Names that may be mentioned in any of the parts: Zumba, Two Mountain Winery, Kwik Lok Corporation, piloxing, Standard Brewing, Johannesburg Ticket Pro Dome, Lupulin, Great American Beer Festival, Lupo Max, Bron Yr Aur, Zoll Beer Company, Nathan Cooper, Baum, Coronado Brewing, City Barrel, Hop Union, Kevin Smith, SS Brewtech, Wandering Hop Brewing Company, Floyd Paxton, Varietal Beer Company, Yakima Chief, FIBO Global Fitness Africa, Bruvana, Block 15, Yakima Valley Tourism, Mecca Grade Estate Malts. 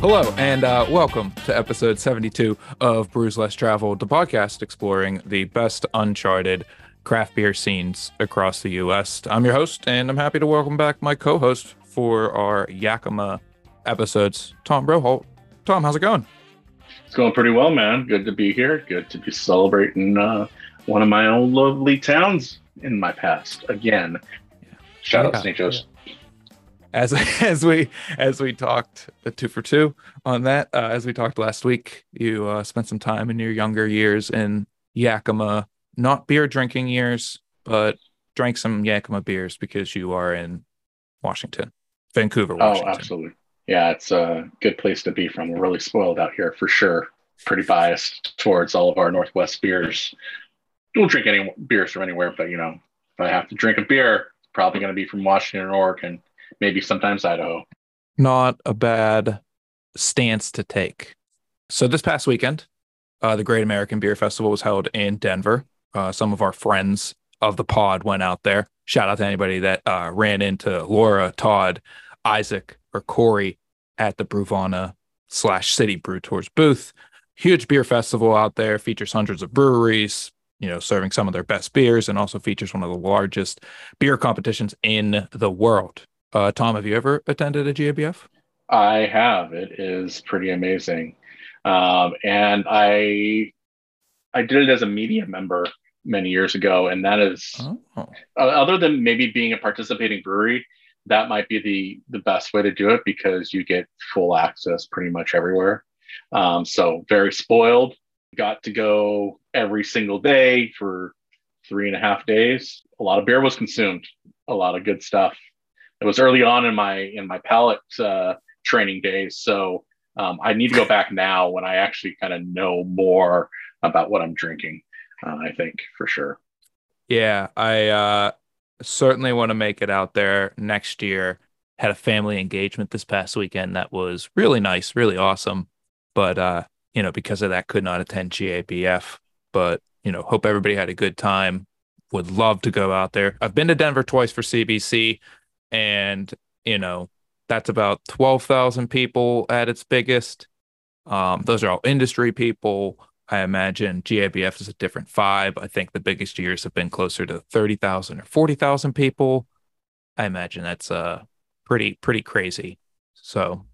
Hello, and welcome to episode 72 of Brews Less Traveled, the podcast exploring the best uncharted craft beer scenes across the U.S. I'm your host, and I'm happy to welcome back my co-host for our Yakima episodes, Tom Broholt. Tom, how's it going? It's going pretty well, man. Good to be here. Good to be celebrating one of my own lovely towns in my past again. Yeah. Shout out St. Joe's. Yeah. As we talked two for two on that, as we talked last week, you spent some time in your younger years in Yakima, not beer drinking years, but drank some Yakima beers because you are in Washington, Vancouver, Washington. Oh, absolutely. Yeah, it's a good place to be from. We're really spoiled out here for sure. Pretty biased towards all of our Northwest beers. Don't drink any beers from anywhere, but, you know, if I have to drink a beer, it's probably going to be from Washington or Oregon. Maybe sometimes Idaho. Not a bad stance to take. So this past weekend, the Great American Beer Festival was held in Denver. Some of our friends of the pod went out there. Shout out to anybody that ran into Laura, Todd, Isaac, or Corey at the Bruvana/City Brew Tours booth. Huge beer festival out there. Features hundreds of breweries, you know, serving some of their best beers, and also features one of the largest beer competitions in the world. Tom, have you ever attended a GABF? I have. It is pretty amazing. And I did it as a media member many years ago. And that is, other than maybe being a participating brewery, that might be the best way to do it because you get full access pretty much everywhere. So very spoiled. Got to go every single day for 3.5 days. A lot of beer was consumed. A lot of good stuff. It was early on in my palate training days, so I need to go back now when I actually kind of know more about what I'm drinking. I think for sure. Yeah, I certainly want to make it out there next year. Had a family engagement this past weekend that was really nice, really awesome. But you know, because of that, could not attend GABF. But you know, hope everybody had a good time. Would love to go out there. I've been to Denver twice for CBC. And, you know, that's about 12,000 people at its biggest. Those are all industry people. I imagine GABF is a different vibe. I think the biggest years have been closer to 30,000 or 40,000 people. I imagine that's pretty crazy. So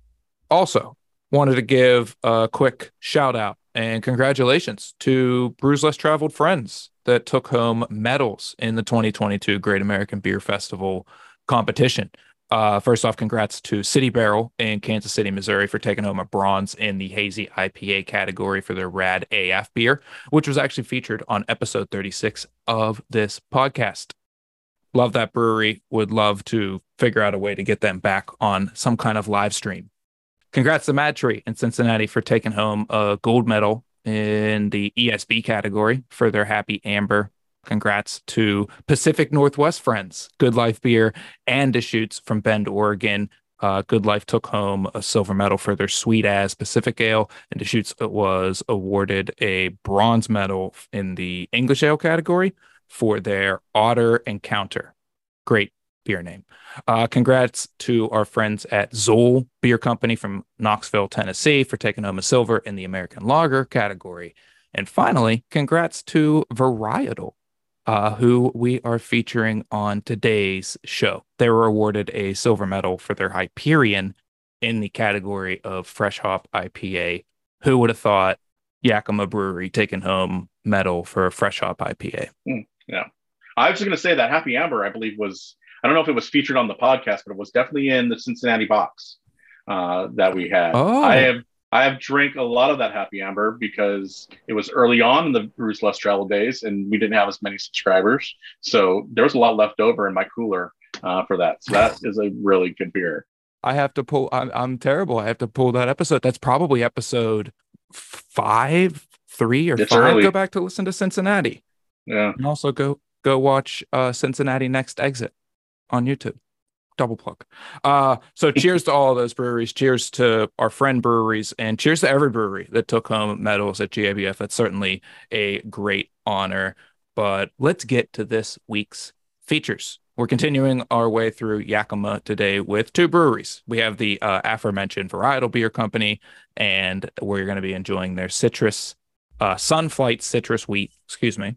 also wanted to give a quick shout out and congratulations to Brews Less Traveled friends that took home medals in the 2022 Great American Beer Festival competition. First off, congrats to City Barrel in Kansas City, Missouri for taking home a bronze in the hazy IPA category for their Rad AF beer, which was actually featured on episode 36 of this podcast. Love that brewery. Would love to figure out a way to get them back on some kind of live stream. Congrats to Mad Tree in Cincinnati for taking home a gold medal in the ESB category for their Happy Amber. Congrats to Pacific Northwest friends, Good Life Beer and Deschutes from Bend, Oregon. Good Life took home a silver medal for their sweet-ass Pacific Ale, and Deschutes was awarded a bronze medal in the English Ale category for their Otter Encounter. Great beer name. Congrats to our friends at Zoll Beer Company from Knoxville, Tennessee for taking home a silver in the American Lager category. And finally, congrats to Varietal, who we are featuring on today's show. They were awarded a silver medal for their Hyperion in the category of Fresh Hop IPA. Who would have thought Yakima Brewery taking home medal for a Fresh Hop IPA? Yeah. I was just going to say that Happy Amber, I believe, was, I don't know if it was featured on the podcast, but it was definitely in the Cincinnati box that we had. Oh. I have drank a lot of that Happy Amber because it was early on in the Brews Less Travel days and we didn't have as many subscribers. So there was a lot left over in my cooler for that. So that is a really good beer. I have to pull, I'm terrible. I have to pull that episode. That's probably episode 5, 3 or 5. Early. Go back to listen to Cincinnati. Yeah. And also go watch Cincinnati Next Exit on YouTube. Double plug. So cheers to all those breweries. Cheers to our friend breweries and cheers to every brewery that took home medals at GABF. That's certainly a great honor, but let's get to this week's features. We're continuing our way through Yakima today with two breweries. We have the aforementioned Varietal Beer Company, and we're going to be enjoying their citrus, Sunflight citrus wheat, excuse me.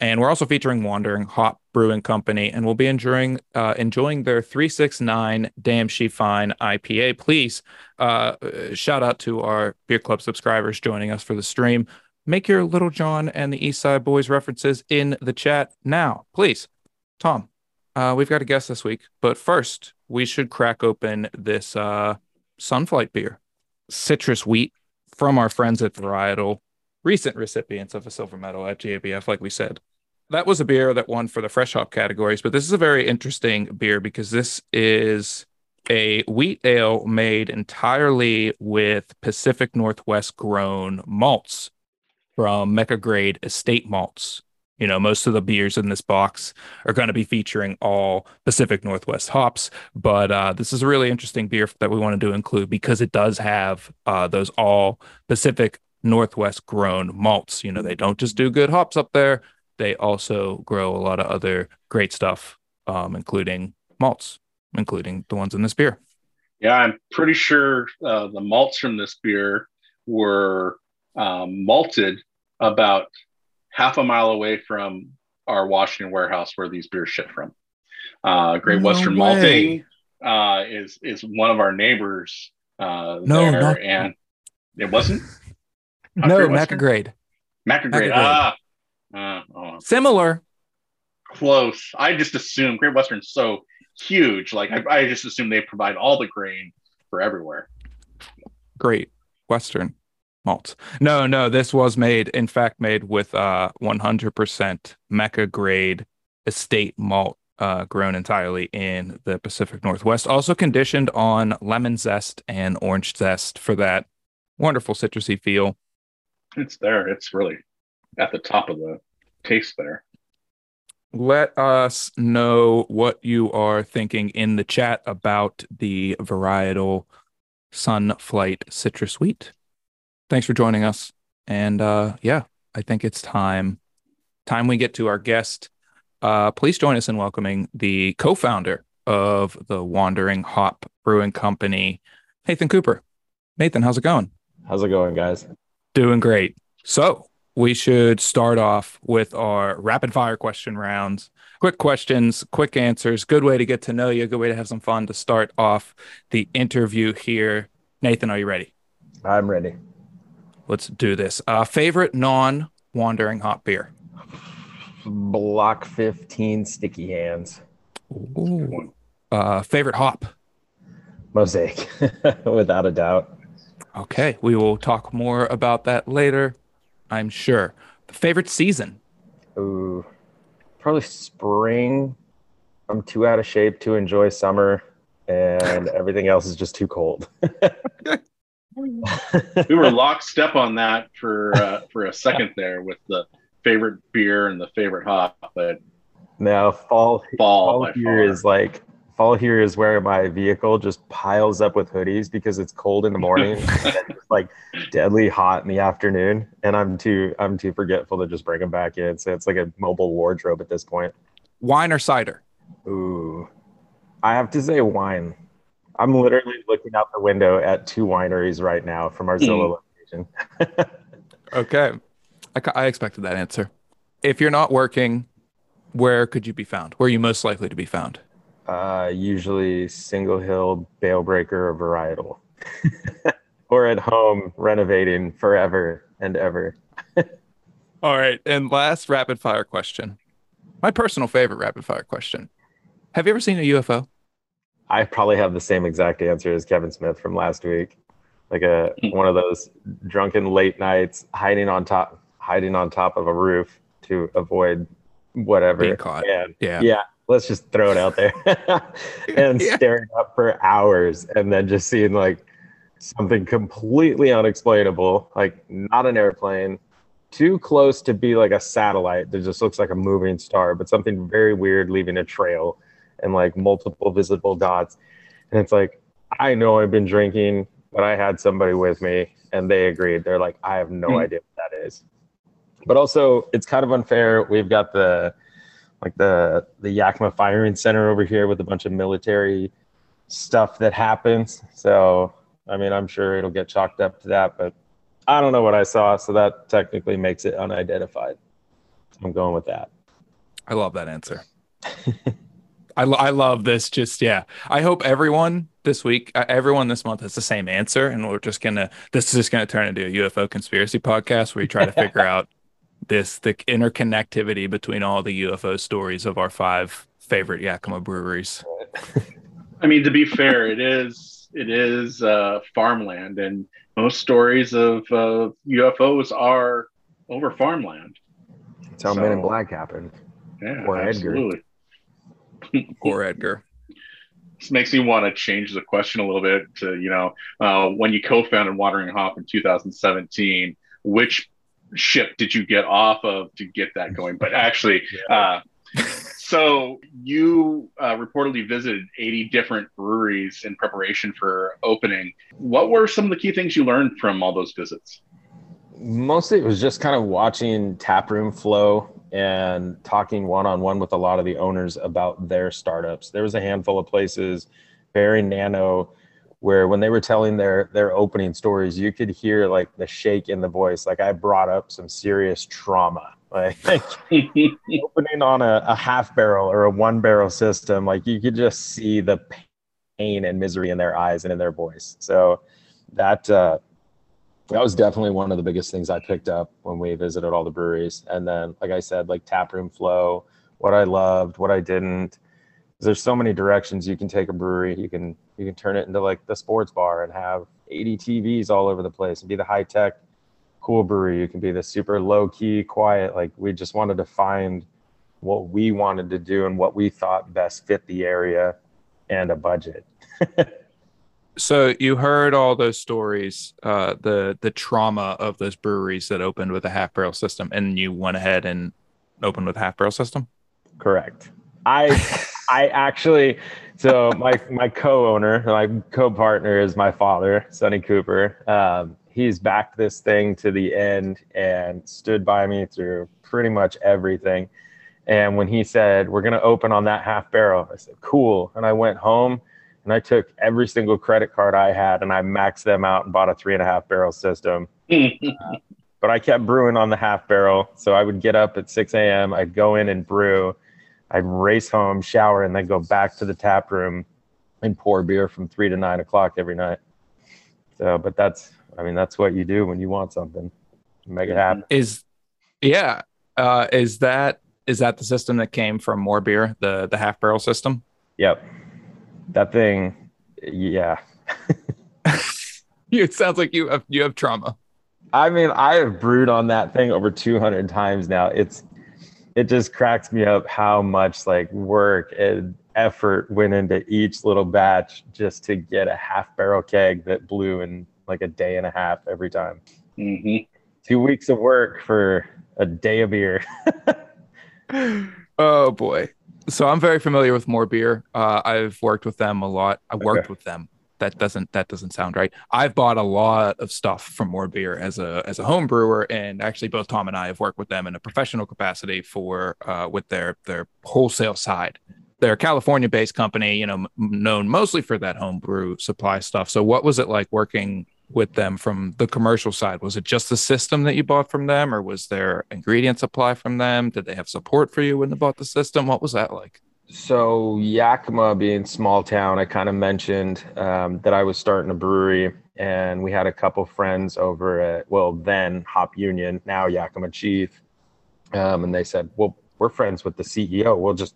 And we're also featuring Wandering Hop Brewing Company, and we'll be enjoying their 369 Damn She Fine IPA. Please, shout out to our Beer Club subscribers joining us for the stream. Make your Little John and the Eastside Boys references in the chat now, please. Tom, we've got a guest this week, but first we should crack open this Sunflight beer, citrus wheat, from our friends at Varietal, recent recipients of a silver medal at GABF, like we said. That was a beer that won for the fresh hop categories, but this is a very interesting beer because this is a wheat ale made entirely with Pacific Northwest grown malts from Mecca Grade Estate Malts. You know, most of the beers in this box are going to be featuring all Pacific Northwest hops, but this is a really interesting beer that we wanted to include because it does have those all Pacific Northwest grown malts. You know, they don't just do good hops up there. They also grow a lot of other great stuff, including malts, including the ones in this beer. Yeah, I'm pretty sure the malts from this beer were malted about half a mile away from our Washington warehouse where these beers ship from. Great Western Malting is one of our neighbors there. And it wasn't? No, Mecca Grade. Mecca Grade. Similar, close. I just assume Great Western's so huge. Like I just assume they provide all the grain for everywhere. Great Western malts. No, this was made with 100% Mecca Grade Estate malt, grown entirely in the Pacific Northwest. Also conditioned on lemon zest and orange zest for that wonderful citrusy feel. It's there. It's really at the top of the taste there. Let us know what you are thinking in the chat about the Varietal Sunflight citrus wheat. Thanks for joining us. And I think it's time we get to our guest. Please join us in welcoming the co-founder of the Wandering Hop Brewing Company, Nathan Cooper. Nathan, how's it going? How's it going, guys? Doing great. So we should start off with our rapid fire question rounds. Quick questions, quick answers. Good way to get to know you. Good way to have some fun to start off the interview here. Nathan, are you ready? I'm ready. Let's do this. Favorite non-Wandering Hop beer? Block 15 Sticky Hands. Ooh. Favorite hop? Mosaic, without a doubt. Okay, we will talk more about that later, I'm sure. Favorite season? Ooh, probably spring. I'm too out of shape to enjoy summer, and everything else is just too cold. We were lockstep on that for a second there with the favorite beer and the favorite hop, but now fall here is where my vehicle just piles up with hoodies because it's cold in the morning, and it's like deadly hot in the afternoon, and I'm too forgetful to just bring them back in. So it's like a mobile wardrobe at this point. Wine or cider? Ooh, I have to say wine. I'm literally looking out the window at two wineries right now from our Zola location. Okay. I expected that answer. If you're not working, where could you be found? Where are you most likely to be found? Usually Single Hill, Bale Breaker, or Varietal. Or at home renovating forever and ever. All right. And last rapid fire question. My personal favorite rapid fire question. Have you ever seen a UFO? I probably have the same exact answer as Kevin Smith from last week. Like one of those drunken late nights hiding on top of a roof to avoid whatever. Being caught. And, yeah. Let's just throw it out there. And staring up for hours and then just seeing like something completely unexplainable, like not an airplane, too close to be like a satellite that just looks like a moving star, but something very weird leaving a trail. And like multiple visible dots. And it's like, I know I've been drinking, but I had somebody with me and they agreed. They're like, I have no idea what that is. But also it's kind of unfair. We've got the like the Yakima Firing Center over here with a bunch of military stuff that happens. So, I mean, I'm sure it'll get chalked up to that, but I don't know what I saw. So that technically makes it unidentified. I'm going with that. I love that answer. I love this. Just, yeah. I hope everyone this week, everyone this month has the same answer. And we're just going to, this is just going to turn into a UFO conspiracy podcast where you try to figure out the interconnectivity between all the UFO stories of our five favorite Yakima breweries. I mean, to be fair, it is farmland, and most stories of UFOs are over farmland. That's how Men in Black happened. Yeah, or absolutely. Edgar. Or Edgar. This makes me want to change the question a little bit to, when you co-founded Wandering Hop in 2017, which ship did you get off of to get that going? But actually, so you reportedly visited 80 different breweries in preparation for opening. What were some of the key things you learned from all those visits? Mostly it was just kind of watching taproom flow and talking one-on-one with a lot of the owners about their startups. There was a handful of places, very nano, where when they were telling their opening stories, you could hear like the shake in the voice. Like, I brought up some serious trauma. Like opening on a half barrel or a one barrel system, like you could just see the pain and misery in their eyes and in their voice. So that was definitely one of the biggest things I picked up when we visited all the breweries. And then, like I said, like taproom flow, what I loved, what I didn't. There's so many directions you can take a brewery. You can turn it into like the sports bar and have 80 TVs all over the place and be the high tech, cool brewery. You can be the super low key, quiet. Like, we just wanted to find what we wanted to do and what we thought best fit the area and a budget. So you heard all those stories, the trauma of those breweries that opened with a half barrel system, and you went ahead and opened with a half barrel system? Correct. I actually, so my co-owner, my co-partner is my father, Sonny Cooper. He's backed this thing to the end and stood by me through pretty much everything. And when he said, we're going to open on that half barrel, I said, cool. And I went home and I took every single credit card I had and I maxed them out and bought a 3.5 barrel system. But I kept brewing on the half barrel. So I would get up at 6 a.m. I'd go in and brew. I'd race home, shower, and then go back to the tap room and pour beer from 3 to 9 o'clock every night. So, but that's what you do when you want something. Make it happen. Is that the system that came from More Beer, the half barrel system? Yep. That thing. Yeah. It sounds like you have trauma. I mean, I have brewed on that thing over 200 times now. It just cracks me up how much like work and effort went into each little batch just to get a half barrel keg that blew in like a day and a half every time. Mm-hmm. 2 weeks of work for a day of beer. Oh boy. So I'm very familiar with More Beer. I've worked with them a lot. That doesn't sound right. I've bought a lot of stuff from More Beer as a home brewer, and actually both Tom and I have worked with them in a professional capacity for with their wholesale side. They're a California-based company, known mostly for that homebrew supply stuff. So what was it like working with them from the commercial side? Was it just the system that you bought from them, or was there ingredient supply from them? Did they have support for you when they bought the system? What was that like? So Yakima being small town, I kind of mentioned that I was starting a brewery, and we had a couple friends over at, well, then Hop Union, now Yakima Chief. And they said, well, we're friends with the CEO.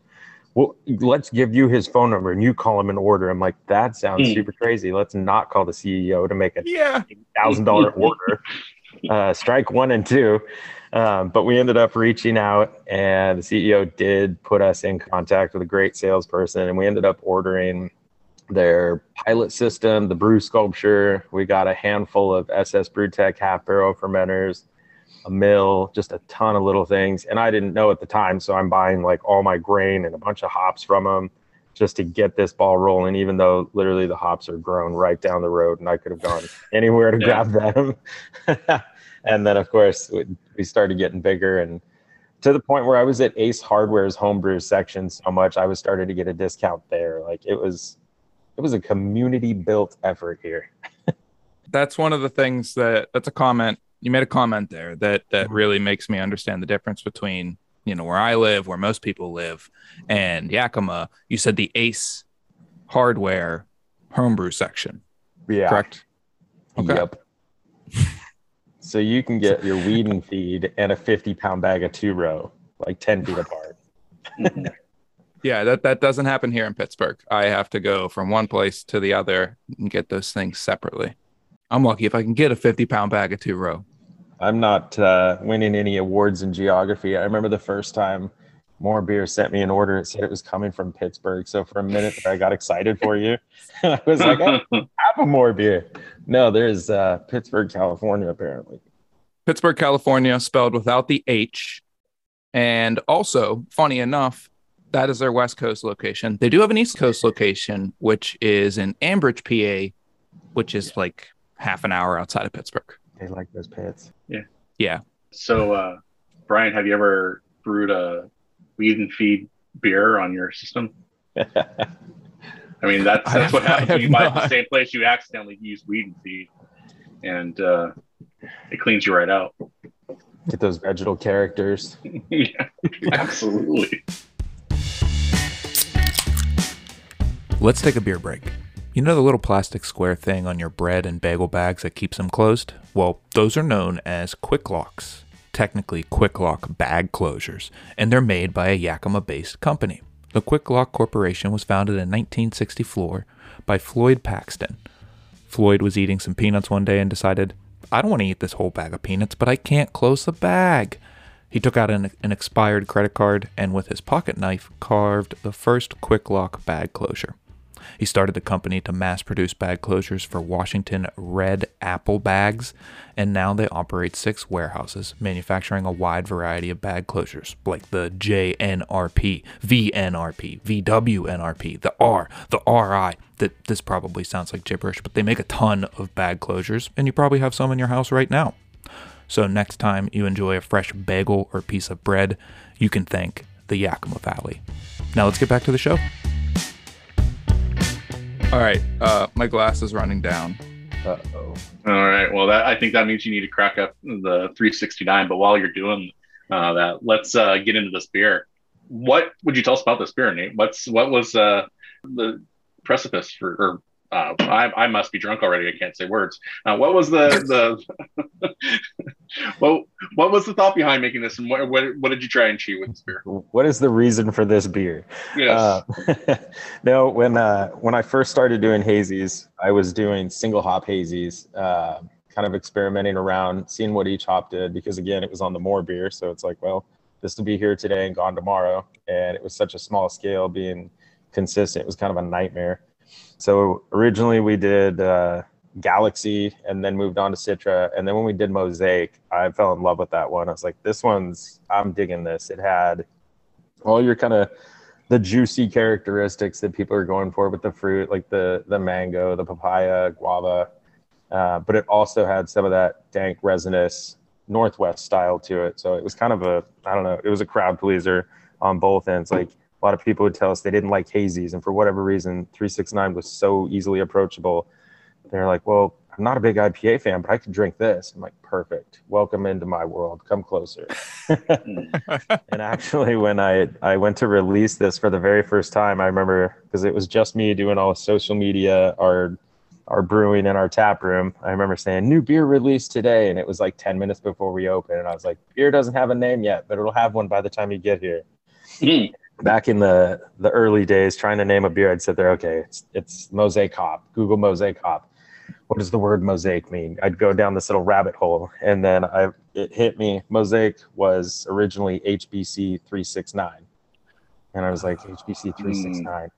Let's give you his phone number and you call him an order. I'm like, that sounds super crazy. Let's not call the CEO to make a $1,000 order. Strike one and two. But we ended up reaching out, and the CEO did put us in contact with a great salesperson, and we ended up ordering their pilot system, the brew sculpture. We got a handful of SS Brewtech half barrel fermenters, a mill, just a ton of little things. And I didn't know at the time, so I'm buying like all my grain and a bunch of hops from them just to get this ball rolling, even though literally the hops are grown right down the road and I could have gone anywhere to grab them. And then, of course, we started getting bigger, and to the point where I was at Ace Hardware's homebrew section so much, I was starting to get a discount there. Like it was a community built effort here. That's one of the things that's a comment. You made a comment there that really makes me understand the difference between, where I live, where most people live, and Yakima. You said the Ace Hardware homebrew section. Yeah. Correct? Okay. Yep. So you can get your weed and feed and a 50-pound bag of two row, like 10 feet apart. Yeah, that doesn't happen here in Pittsburgh. I have to go from one place to the other and get those things separately. I'm lucky if I can get a 50-pound bag of two row. I'm not winning any awards in geography. I remember the first time More Beer sent me an order. It said it was coming from Pittsburgh. So for a minute, I got excited for you. I was like, oh, have a More Beer. No, there's Pittsburgh, California, apparently. Pittsburgh, California, spelled without the H. And also, funny enough, that is their West Coast location. They do have an East Coast location, which is in Ambridge, PA, which is like half an hour outside of Pittsburgh. They like those pits. Yeah. Yeah. So, Brian, have you ever brewed a weed and feed beer on your system? I mean, that's what happens when you buy the same place. You accidentally use weed and feed, and it cleans you right out. Get those vegetal characters. Yeah, absolutely. Let's take a beer break. You know the little plastic square thing on your bread and bagel bags that keeps them closed? Well, those are known as Kwik Loks. Technically Kwik Lok bag closures, and they're made by a Yakima-based company. The Kwik Lok Corporation was founded in 1964 by Floyd Paxton. Floyd was eating some peanuts one day and decided, I don't want to eat this whole bag of peanuts, but I can't close the bag. He took out an expired credit card and with his pocket knife carved the first Kwik Lok bag closure. He started the company to mass-produce bag closures for Washington Red Apple bags, and now they operate 6 warehouses, manufacturing a wide variety of bag closures, like the JNRP, VNRP, VWNRP, the R, the RI. This probably sounds like gibberish, but they make a ton of bag closures, and you probably have some in your house right now. So next time you enjoy a fresh bagel or piece of bread, you can thank the Yakima Valley. Now let's get back to the show. All right, my glass is running down. Uh-oh. All right, well, I think that means you need to crack up the 369, but while you're doing that, let's get into this beer. What would you tell us about this beer, Nate? What was the precipice for, I must be drunk already, I can't say words. What was the what was the thought behind making this, and what did you try and achieve with this beer? What is the reason for this beer? Yes. No, when I first started doing hazies, I was doing single hop hazies, kind of experimenting around, seeing what each hop did, because again, it was on the More Beer, so it's like, well, this will be here today and gone tomorrow, and it was such a small scale, being consistent, it was kind of a nightmare. So originally we did Galaxy and then moved on to Citra. And then when we did Mosaic, I fell in love with that one. I was like, I'm digging this. It had all your kind of the juicy characteristics that people are going for with the fruit, like the mango, the papaya, guava. But it also had some of that dank resinous Northwest style to it. So it was kind of it was a crowd pleaser on both ends. Like, a lot of people would tell us they didn't like hazies, and for whatever reason, 369 was so easily approachable. They're like, well, I'm not a big IPA fan, but I can drink this. I'm like, perfect. Welcome into my world. Come closer. And actually, when I went to release this for the very first time, I remember, because it was just me doing all social media, our brewing in our tap room, I remember saying, new beer released today. And it was like 10 minutes before we opened. And I was like, beer doesn't have a name yet, but it'll have one by the time you get here. Back in the early days, trying to name a beer, I'd sit there, okay, it's Mosaic Hop. Google Mosaic Hop. What does the word mosaic mean? I'd go down this little rabbit hole, and then it hit me. Mosaic was originally HBC 369. And I was like, HBC 369,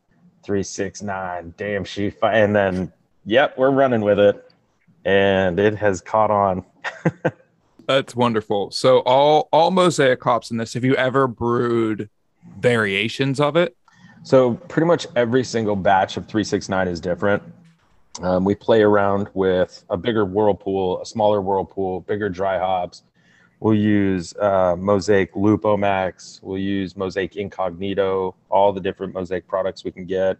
369, damn, and then, yep, we're running with it. And it has caught on. That's wonderful. So all Mosaic hops in this, have you ever brewed variations of it? So pretty much every single batch of 369 is different. We play around with a bigger whirlpool, a smaller whirlpool, bigger dry hops, We'll use Mosaic Lupo Max. We'll use Mosaic Incognito, all the different Mosaic products we can get.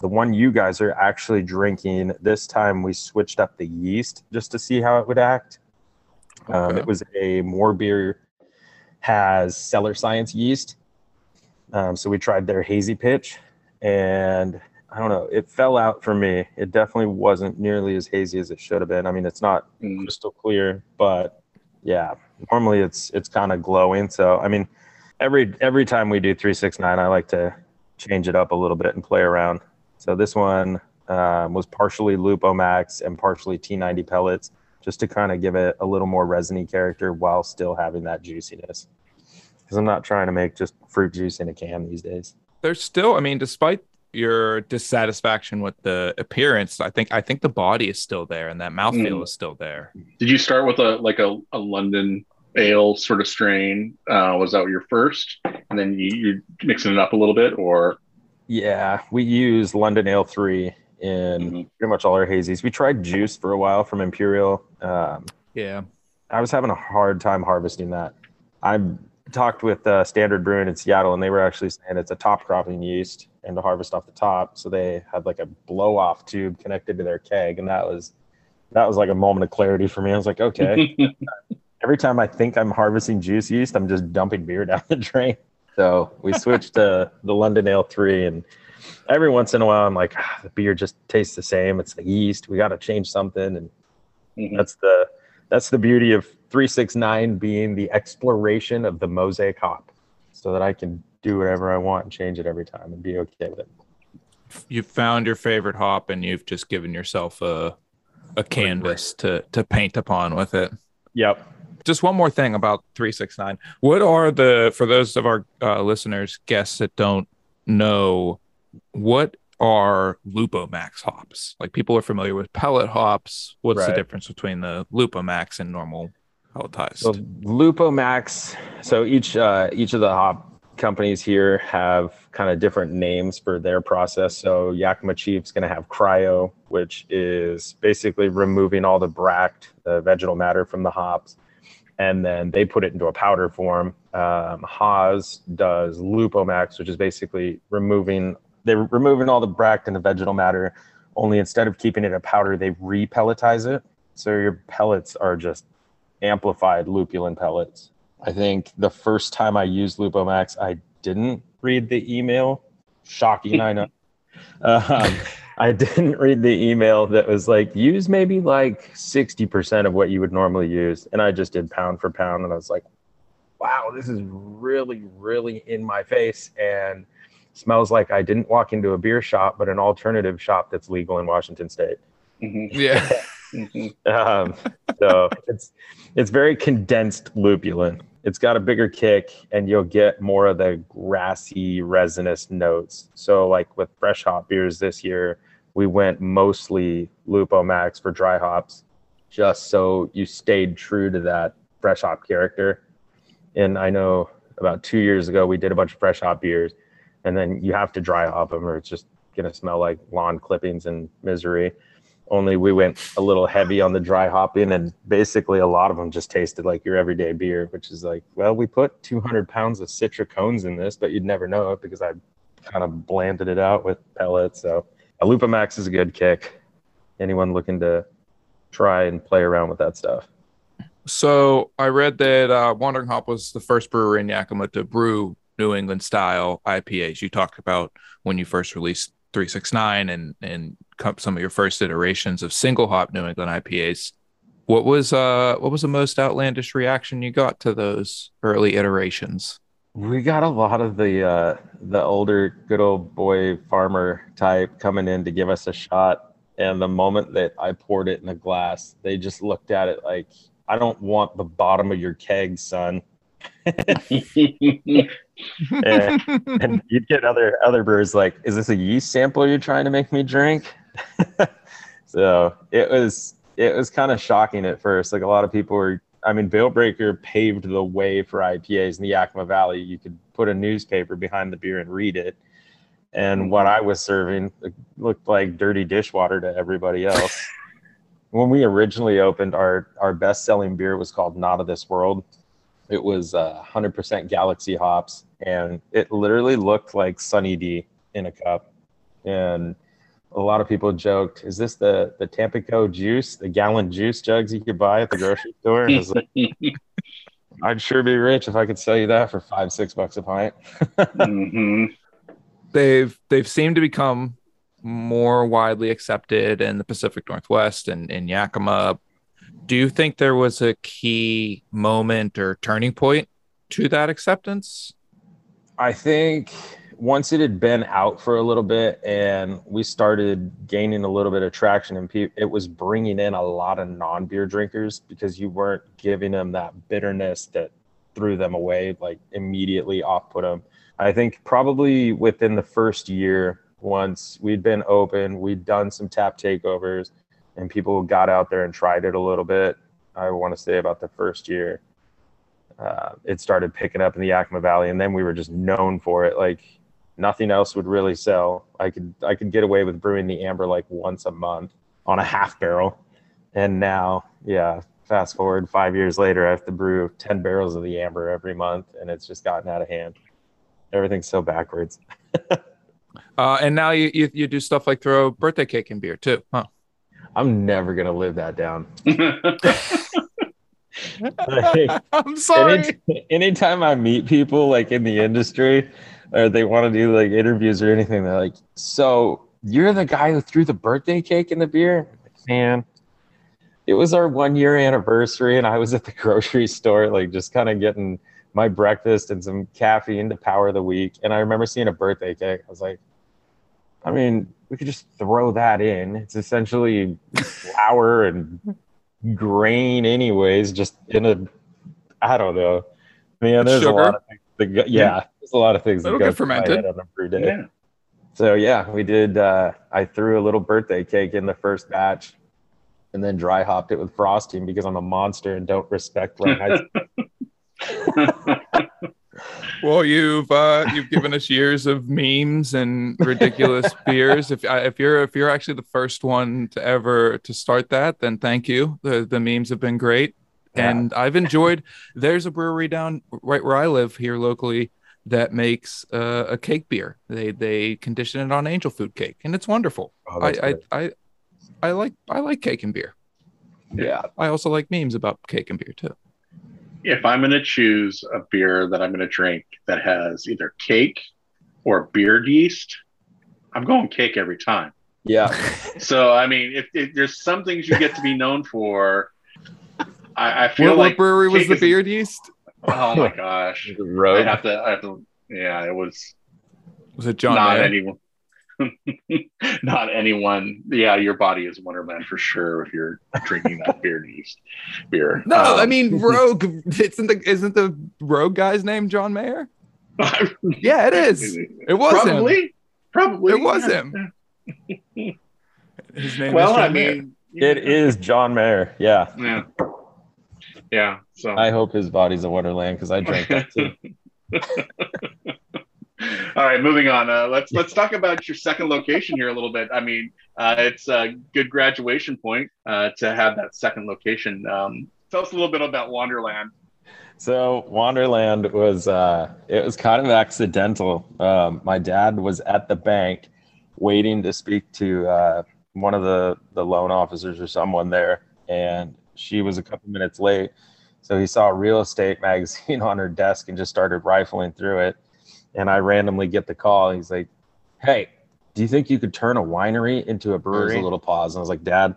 The one you guys are actually drinking, this time we switched up the yeast just to see how it would act. Okay. It was a More Beer has Cellar Science yeast. So we tried their hazy pitch, and I don't know, it fell out for me. It definitely wasn't nearly as hazy as it should have been. I mean, it's not crystal clear, but yeah, normally it's kind of glowing. So, I mean, every time we do 369, I like to change it up a little bit and play around. So this one was partially Lupo Max and partially T90 pellets, just to kind of give it a little more resiny character while still having that juiciness. Because I'm not trying to make just fruit juice in a can these days. There's still, I mean, despite your dissatisfaction with the appearance, I think the body is still there and that mouthfeel is still there. Did you start with a London ale sort of strain? Was that your first? And then you're mixing it up a little bit, or? Yeah, we use London Ale 3 in pretty much all our hazies. We tried juice for a while from Imperial. Yeah. I was having a hard time harvesting that. I talked with Standard Brewing in Seattle, and they were actually saying it's a top cropping yeast and to harvest off the top. So they had like a blow off tube connected to their keg. And that was like a moment of clarity for me. I was like, okay, every time I think I'm harvesting juice yeast, I'm just dumping beer down the drain. So we switched to the London Ale 3, and every once in a while I'm like, the beer just tastes the same. It's the yeast. We got to change something. And that's the beauty of 369 being the exploration of the Mosaic hop, so that I can do whatever I want and change it every time and be okay with it. You've found your favorite hop, and you've just given yourself a canvas to paint upon with it. Yep. Just one more thing about 369. What are the, for those of our listeners, guests that don't know, what are Lupo Max hops? Like, people are familiar with pellet hops. What's the difference pelletized between the Lupo Max and normal pelletized? So Lupo Max, so each of the hop companies here have kind of different names for their process. So Yakima Chief's going to have cryo, which is basically removing all the bract, the vegetal matter from the hops, and then they put it into a powder form. Haas does Lupo Max, which is basically removing all the bract and the vegetal matter, only instead of keeping it a powder, they re-pelletize it. So your pellets are just amplified lupulin pellets. I think the first time I used Lupo Max, I didn't read the email. Shocking, I know. I didn't read the email that was like, use maybe like 60% of what you would normally use. And I just did pound for pound. And I was like, wow, this is really, really in my face. And smells like I didn't walk into a beer shop, but an alternative shop that's legal in Washington State. Mm-hmm. Yeah. So it's very condensed lupulin. It's got a bigger kick, and you'll get more of the grassy, resinous notes. So like with fresh hop beers this year, we went mostly Lupo Max for dry hops, just so you stayed true to that fresh hop character. And I know about 2 years ago, we did a bunch of fresh hop beers, and then you have to dry hop them or it's just going to smell like lawn clippings and misery. Only we went a little heavy on the dry hopping, and basically a lot of them just tasted like your everyday beer, which is like, well, we put 200 pounds of citricones in this, but you'd never know it because I kind of blanded it out with pellets. So a Lupo Max is a good kick. Anyone looking to try and play around with that stuff. So I read that Wandering Hop was the first brewery in Yakima to brew New England style IPAs. You talked about when you first released 369 and some of your first iterations of single hop New England IPAs. What was the most outlandish reaction you got to those early iterations? We got a lot of the older good old boy farmer type coming in to give us a shot, and the moment that I poured it in a glass, they just looked at it like, I don't want the bottom of your keg, son. and you'd get other brewers like, is this a yeast sample you're trying to make me drink? So it was kind of shocking at first. Like, a lot of people were, I mean, Bale Breaker paved the way for IPAs in the Yakima Valley. You could put a newspaper behind the beer and read it, and what I was serving looked like dirty dishwater to everybody else. When we originally opened, our best-selling beer was called Not of This World. It was 100% Galaxy hops, and it literally looked like Sunny D in a cup. And a lot of people joked, is this the Tampico juice, the gallon juice jugs you could buy at the grocery store? And I was like, I'd sure be rich if I could sell you that for $5-6 a pint. Mm-hmm. They've seemed to become more widely accepted in the Pacific Northwest and in Yakima. Do you think there was a key moment or turning point to that acceptance? I think once it had been out for a little bit and we started gaining a little bit of traction, and it was bringing in a lot of non-beer drinkers because you weren't giving them that bitterness that threw them away, like immediately off-put them. I think probably within the first year, once we'd been open, we'd done some tap takeovers, and people got out there and tried it a little bit. I want to say about the first year, it started picking up in the Yakima Valley, and then we were just known for it. Like nothing else would really sell. I could get away with brewing the amber like once a month on a half barrel, and now, yeah, fast forward 5 years later, I have to brew 10 barrels of the amber every month, and it's just gotten out of hand. Everything's so backwards. And now you do stuff like throw birthday cake and beer too, huh? I'm never going to live that down. Like, I'm sorry. Anytime I meet people like in the industry or they want to do like interviews or anything, they're like, so you're the guy who threw the birthday cake and the beer? Man, it was our 1 year anniversary and I was at the grocery store, like just kind of getting my breakfast and some caffeine to power the week. And I remember seeing a birthday cake. I was like, I mean, we could just throw that in. It's essentially flour and grain anyways, just in a, I don't know. Man, there's sugar. A lot of things that go, yeah, there's a lot of things that go fermented on a brew day. Yeah. So yeah, we did, I threw a little birthday cake in the first batch and then dry hopped it with frosting because I'm a monster and don't respect rye. Well, you've given us years of memes and ridiculous beers. If you're actually the first one to ever to start that, then thank you. The memes have been great, yeah. And I've enjoyed. There's a brewery down right where I live here locally that makes a cake beer. They condition it on angel food cake, and it's wonderful. Oh, I like cake and beer. Yeah, I also like memes about cake and beer too. If I'm going to choose a beer that I'm going to drink that has either cake or beer yeast, I'm going cake every time. Yeah. So, I mean, if there's some things you get to be known for, I feel what brewery was the beer yeast? Oh, my gosh. I have to. Yeah, it was. Was it John? Not anyone. Not anyone. Yeah, your body is Wonderland for sure if you're drinking that beer yeast beer. No, I mean Rogue. Isn't the Rogue guy's name John Mayer? Yeah, it is. It was probably it was him. His name. Well, I mean, Mayer. It is John Mayer. Yeah. Yeah. Yeah. So I hope his body's a Wonderland because I drank that too. All right, moving on. Let's talk about your second location here a little bit. I mean, it's a good graduation point to have that second location. Tell us a little bit about Wonderland. So Wonderland was it was kind of accidental. My dad was at the bank waiting to speak to one of the loan officers or someone there, and she was a couple minutes late. So he saw a real estate magazine on her desk and just started rifling through it. And I randomly get the call. He's like, hey, do you think you could turn a winery into a brewery? There's a little pause. And I was like, Dad,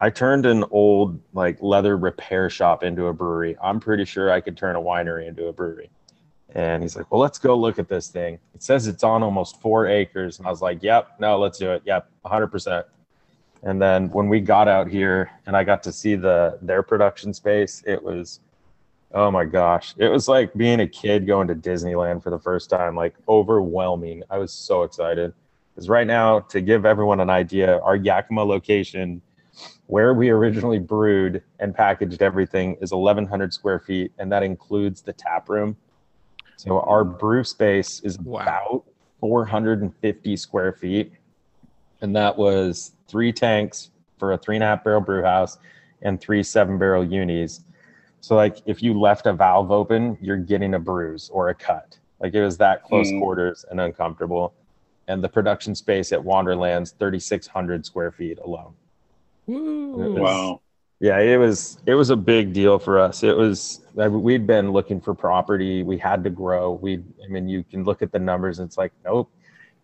I turned an old like leather repair shop into a brewery. I'm pretty sure I could turn a winery into a brewery. And he's like, well, let's go look at this thing. It says it's on almost 4 acres. And I was like, yep, no, let's do it. Yep, 100%. And then when we got out here and I got to see their production space, it was... Oh my gosh. It was like being a kid going to Disneyland for the first time, like overwhelming. I was so excited. Because right now, to give everyone an idea, our Yakima location, where we originally brewed and packaged everything, is 1,100 square feet. And that includes the tap room. So our brew space is about 450 square feet. And that was 3 tanks for a 3.5 barrel brew house and 3 7-barrel unis. So like if you left a valve open, you're getting a bruise or a cut. Like it was that close quarters and uncomfortable. And the production space at Wanderland's 3,600 square feet alone. Wow. Yeah, it was a big deal for us. It was, we'd been looking for property. We had to grow. You can look at the numbers and it's like, nope,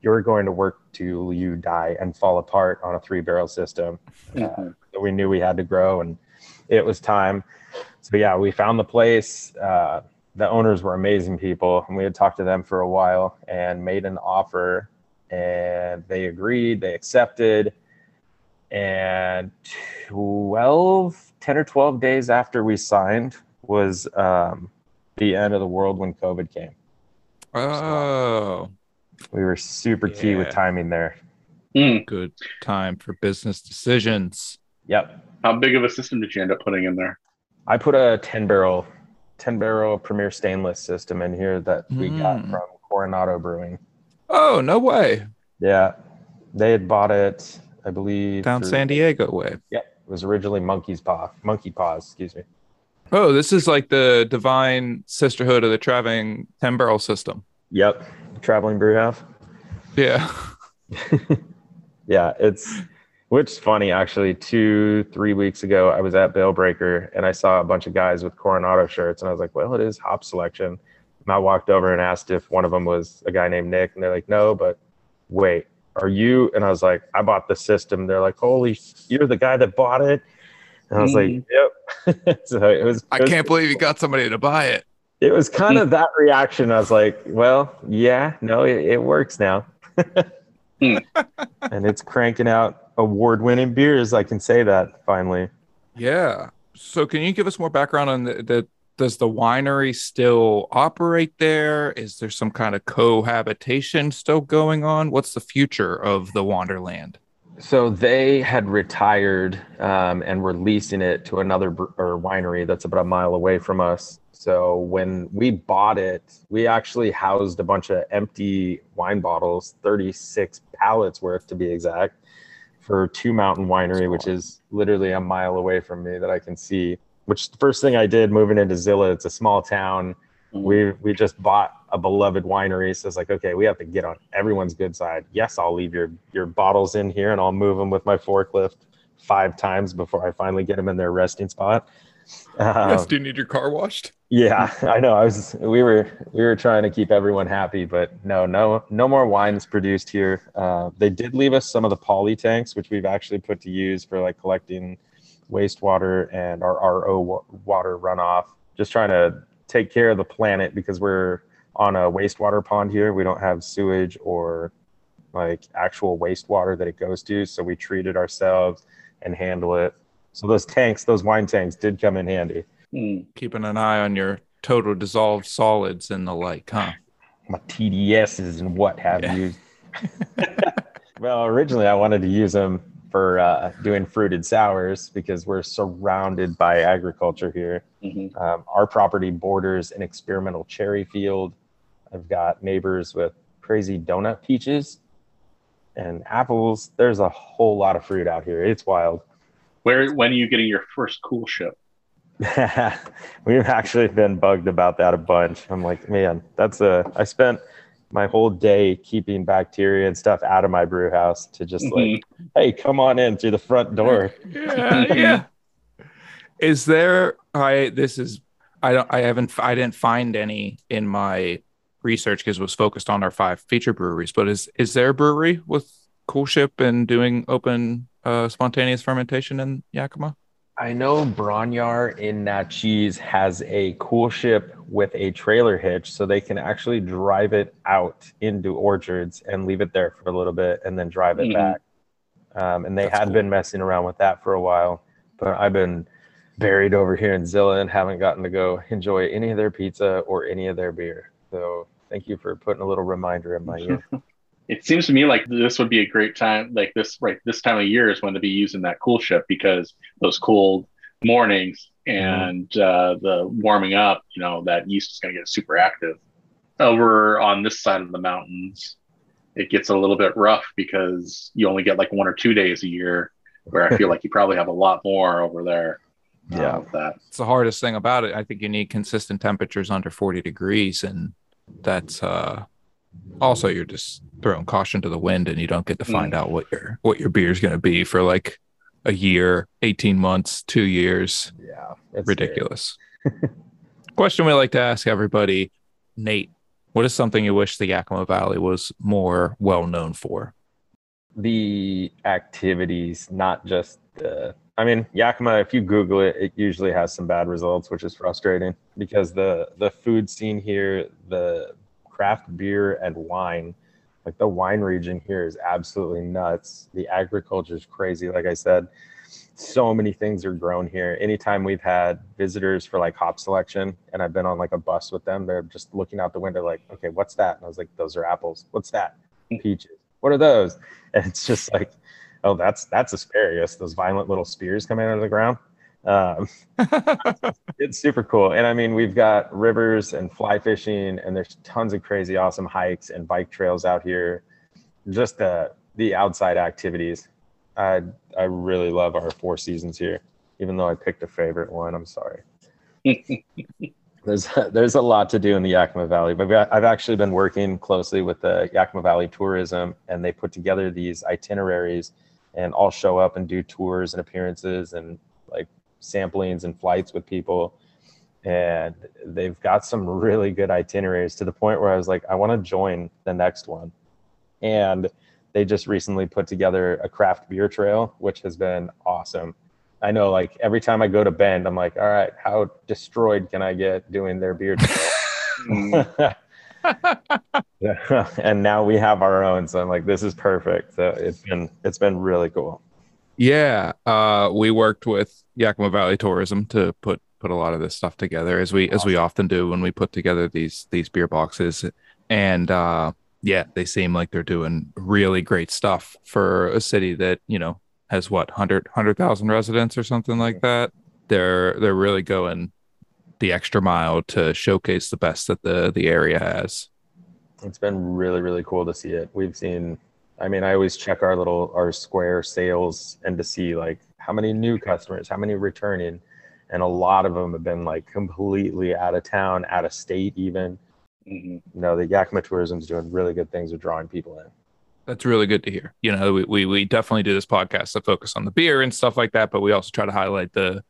you're going to work till you die and fall apart on a 3-barrel system. So we knew we had to grow and it was time. So yeah, we found the place. The owners were amazing people and we had talked to them for a while and made an offer and they agreed, they accepted. And 10 or 12 days after we signed was the end of the world when COVID came. Oh. So we were super key with timing there. Good time for business decisions. Yep. How big of a system did you end up putting in there? I put a 10-barrel Premier Stainless system in here that we got from Coronado Brewing. Oh, no way. Yeah. They had bought it, I believe. Down San Diego way. Yeah. It was originally Monkey Paw. Oh, this is like the Divine Sisterhood of the Traveling 10-barrel system. Yep. Traveling Brew House. Yeah. Yeah. Which funny, actually, 2-3 weeks ago, I was at Bale Breaker and I saw a bunch of guys with Coronado shirts and I was like, well, it is hop selection. And I walked over and asked if one of them was a guy named Nick and they're like, no, but wait, are you? And I was like, I bought the system. They're like, holy, you're the guy that bought it. And I was like, yep. So I can't believe you got somebody to buy it. It was kind of that reaction. I was like, well, yeah, no, it works now. And it's cranking out award-winning beers. I can say that finally. Yeah. So can you give us more background on does the winery still operate there? Is there some kind of cohabitation still going on? What's the future of the Wanderland? So they had retired and were leasing it to another winery that's about a mile away from us. So when we bought it, we actually housed a bunch of empty wine bottles, 36 pallets worth to be exact, for Two Mountain Winery, which is literally a mile away from me that I can see, which the first thing I did moving into Zilla, it's a small town. We just bought a beloved winery. So it's like, okay, we have to get on everyone's good side. Yes, I'll leave your bottles in here and I'll move them with my forklift 5 times before I finally get them in their resting spot. Yes, do you need your car washed? Yeah, I know. We were trying to keep everyone happy, but no more wines produced here. They did leave us some of the poly tanks, which we've actually put to use for like collecting wastewater and our RO water runoff. Just trying to take care of the planet because we're on a wastewater pond here. We don't have sewage or like actual wastewater that it goes to, so we treat it ourselves and handle it. So those wine tanks did come in handy. Keeping an eye on your total dissolved solids and the like, huh? My TDSs and what have you. Well, originally I wanted to use them for doing fruited sours because we're surrounded by agriculture here. Our property borders an experimental cherry field. I've got neighbors with crazy donut peaches and apples. There's a whole lot of fruit out here. It's wild. When are you getting your first cool ship? We've actually been bugged about that a bunch. I'm like, man, I spent my whole day keeping bacteria and stuff out of my brew house to just like, hey, come on in through the front door. Yeah. Is there, I didn't find any in my research because it was focused on our 5 feature breweries, but is there a brewery with cool ship and doing open spontaneous fermentation in Yakima? I know Bron Yr Aur in Natchez has a cool ship with a trailer hitch, so they can actually drive it out into orchards and leave it there for a little bit and then drive it back. And they had been messing around with that for a while, but I've been buried over here in Zilla and haven't gotten to go enjoy any of their pizza or any of their beer. So thank you for putting a little reminder in my ear. It seems to me like this would be a great time, like this time of year is when to be using that cool ship because those cold mornings and the warming up, that yeast is going to get super active. Over on this side of the mountains, it gets a little bit rough because you only get like 1 or 2 days a year where I feel like you probably have a lot more over there. Yeah, that. It's the hardest thing about it. I think you need consistent temperatures under 40 degrees, and that's also you're just throwing caution to the wind, and you don't get to find out what your beer is going to be for like a year, 18 months, 2 years. Yeah, it's ridiculous. Question we like to ask everybody, Nate, what is something you wish the Yakima Valley was more well known for? The activities, not just the. I mean, Yakima, if you Google it, it usually has some bad results, which is frustrating because the food scene here, the craft beer and wine, like the wine region here is absolutely nuts. The agriculture is crazy. Like I said, so many things are grown here. Anytime we've had visitors for like hop selection and I've been on like a bus with them, they're just looking out the window like, okay, what's that? And I was like, those are apples. What's that? Peaches. What are those? And it's just like, oh, that's asparagus. Those violent little spears coming out of the ground. It's super cool. And I mean, we've got rivers and fly fishing, and there's tons of crazy, awesome hikes and bike trails out here. Just the outside activities. I really love our 4 seasons here, even though I picked a favorite one. I'm sorry. There's a lot to do in the Yakima Valley, but I've actually been working closely with the Yakima Valley Tourism, and they put together these itineraries. And I'll show up and do tours and appearances and like samplings and flights with people. And they've got some really good itineraries to the point where I was like, I want to join the next one. And they just recently put together a craft beer trail, which has been awesome. I know like every time I go to Bend, I'm like, all right, how destroyed can I get doing their beer trail? And now we have our own, so I'm like, this is perfect. So it's been really cool. Yeah, we worked with Yakima Valley Tourism to put a lot of this stuff together, as we often do when we put together these beer boxes. And yeah, they seem like they're doing really great stuff for a city that, you know, has what, 100,000 residents or something like that. They're really going the extra mile to showcase the best that the area has. It's been really, really cool to see it. We've seen, I mean, I always check our square sales and to see like how many new customers, how many returning. And a lot of them have been like completely out of town, out of state even. You know, the Yakima Tourism is doing really good things with drawing people in. That's really good to hear. You know, we definitely do this podcast to focus on the beer and stuff like that, but we also try to highlight the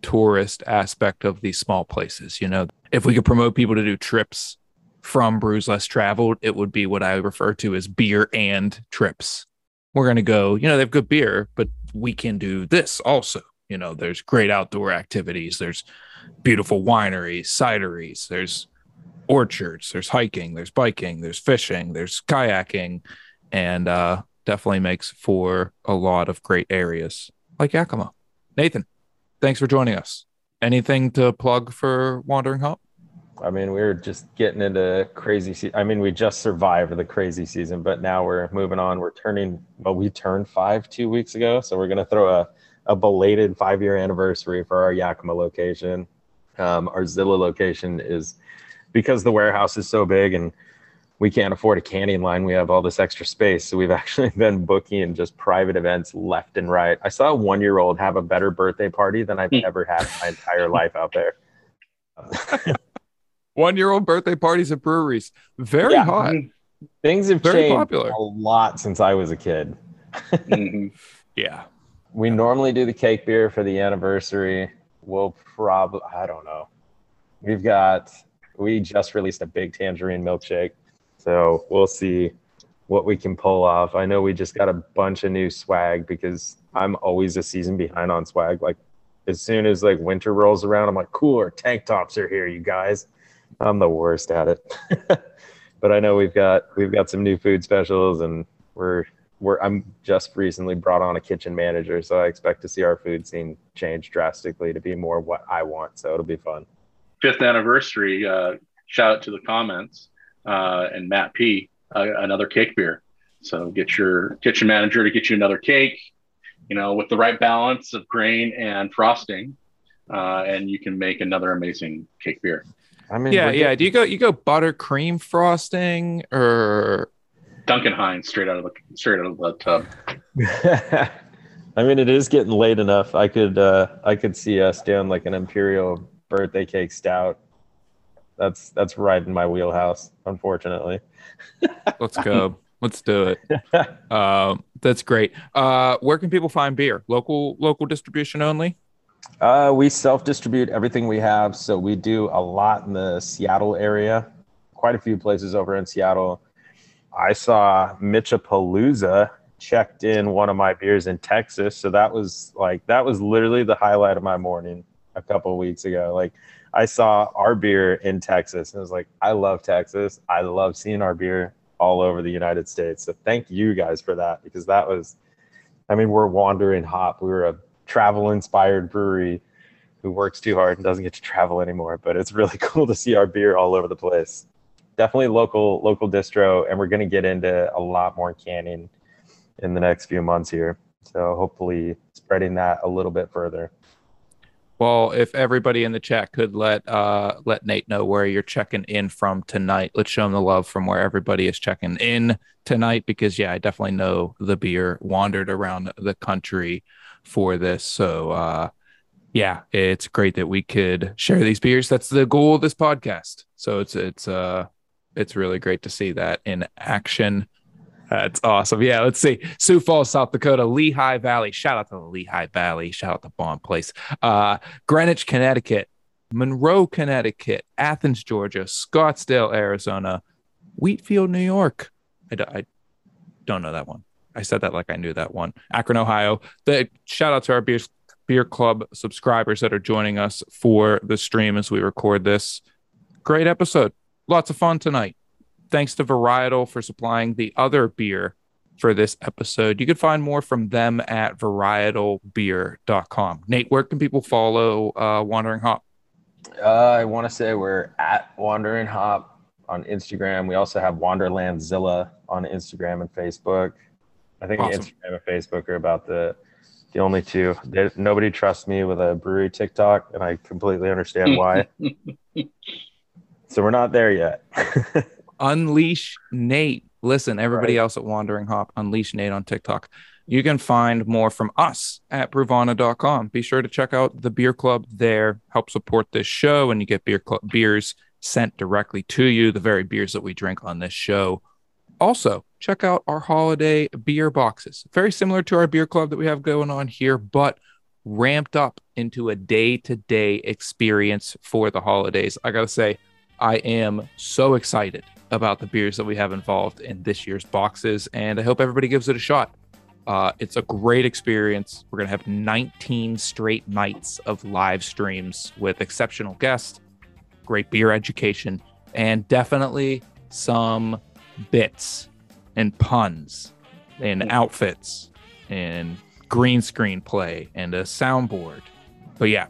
tourist aspect of these small places. You know, if we could promote people to do trips from Brews Less Traveled, it would be what I refer to as beer and trips. We're going to go, you know, they have good beer, but we can do this also. You know, there's great outdoor activities. There's beautiful wineries, cideries, there's orchards, there's hiking, there's biking, there's fishing, there's kayaking, and definitely makes for a lot of great areas like Yakima. Nathan, thanks for joining us. Anything to plug for Wandering Hop? I mean, we're just getting into crazy season. I mean, we just survived the crazy season, but now we're moving on. We turned 5 2 weeks ago, so we're going to throw a belated 5-year anniversary for our Yakima location. Our Zilla location is, because the warehouse is so big and we can't afford a canning line, we have all this extra space. So we've actually been booking just private events left and right. I saw a 1-year-old have a better birthday party than I've ever had in my entire life out there. 1-year-old birthday parties at breweries. Very hot. Things have changed popular. A lot since I was a kid. Yeah. We normally do the cake beer for the anniversary. We'll probably, I don't know. We just released a big tangerine milkshake. So we'll see what we can pull off. I know we just got a bunch of new swag because I'm always a season behind on swag. Like as soon as like winter rolls around, I'm like, cool, our tank tops are here, you guys. I'm the worst at it. But I know we've got some new food specials, and I'm just recently brought on a kitchen manager. So I expect to see our food scene change drastically to be more what I want. So it'll be fun. 5th anniversary, shout out to the comments and Matt P, another cake beer. So get your kitchen manager to get you another cake, you know, with the right balance of grain and frosting, and you can make another amazing cake beer. I mean, yeah. Do you go buttercream frosting or Duncan Hines straight out of the tub? I mean, it is getting late enough. I could see us doing like an Imperial birthday cake stout. That's right in my wheelhouse, unfortunately. Let's go. Let's do it. That's great. Where can people find beer? Local distribution only? We self-distribute everything we have. So we do a lot in the Seattle area, quite a few places over in Seattle. I saw Mitchapalooza checked in one of my beers in Texas. So that was literally the highlight of my morning a couple of weeks ago. Like, I saw our beer in Texas and it was like, I love Texas. I love seeing our beer all over the United States. So thank you guys for that, because that was, I mean, we're Wandering Hop. We were a travel inspired brewery who works too hard and doesn't get to travel anymore, but it's really cool to see our beer all over the place. Definitely local distro. And we're going to get into a lot more canning in the next few months here. So hopefully spreading that a little bit further. Well, if everybody in the chat could let Nate know where you're checking in from tonight. Let's show him the love from where everybody is checking in tonight, because, yeah, I definitely know the beer wandered around the country for this. So, yeah, it's great that we could share these beers. That's the goal of this podcast. So it's really great to see that in action. That's awesome. Yeah, let's see. Sioux Falls, South Dakota, Lehigh Valley. Shout out to the Lehigh Valley. Shout out to Bond Place. Greenwich, Connecticut, Monroe, Connecticut, Athens, Georgia, Scottsdale, Arizona, Wheatfield, New York. I don't know that one. I said that like I knew that one. Akron, Ohio. Shout out to our beer club subscribers that are joining us for the stream as we record this. Great episode. Lots of fun tonight. Thanks to Varietal for supplying the other beer for this episode. You can find more from them at varietalbeer.com. Nate, where can people follow Wandering Hop? I want to say we're at Wandering Hop on Instagram. We also have Wanderlandzilla on Instagram and Facebook. I think awesome. Instagram and Facebook are about the only two. Nobody trusts me with a brewery TikTok, and I completely understand why. So we're not there yet. Unleash Nate. Listen, everybody else at Wandering Hop, Unleash Nate on TikTok. You can find more from us at Bruvana.com. Be sure to check out the beer club there. Help support this show, and you get beers sent directly to you, the very beers that we drink on this show. Also, check out our holiday beer boxes. Very similar to our beer club that we have going on here, but ramped up into a day-to-day experience for the holidays. I gotta say, I am so excited about the beers that we have involved in this year's boxes, and I hope everybody gives it a shot. It's a great experience. We're going to have 19 straight nights of live streams with exceptional guests, great beer education, and definitely some bits and puns and outfits and green screen play and a soundboard. But yeah,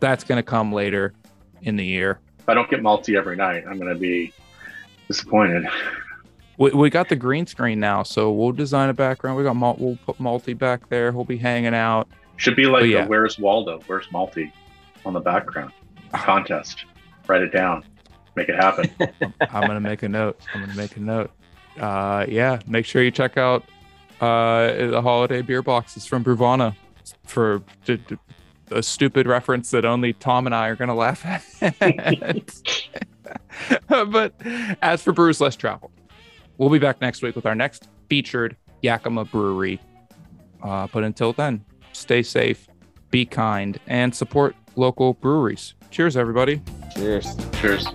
that's going to come later in the year. If I don't get malty every night, I'm going to be disappointed. We got the green screen now, so we'll design a background. We'll put malty back there. He'll be hanging out. Should be like the Where's Waldo, Where's Malty on the background contest. Write it down. Make it happen. I'm going to make a note. Yeah, make sure you check out the holiday beer boxes from Bruvana for... a stupid reference that only Tom and I are going to laugh at. But as for Brews Less Traveled, we'll be back next week with our next featured Yakima brewery. But until then, stay safe, be kind, and support local breweries. Cheers, everybody. Cheers. Cheers.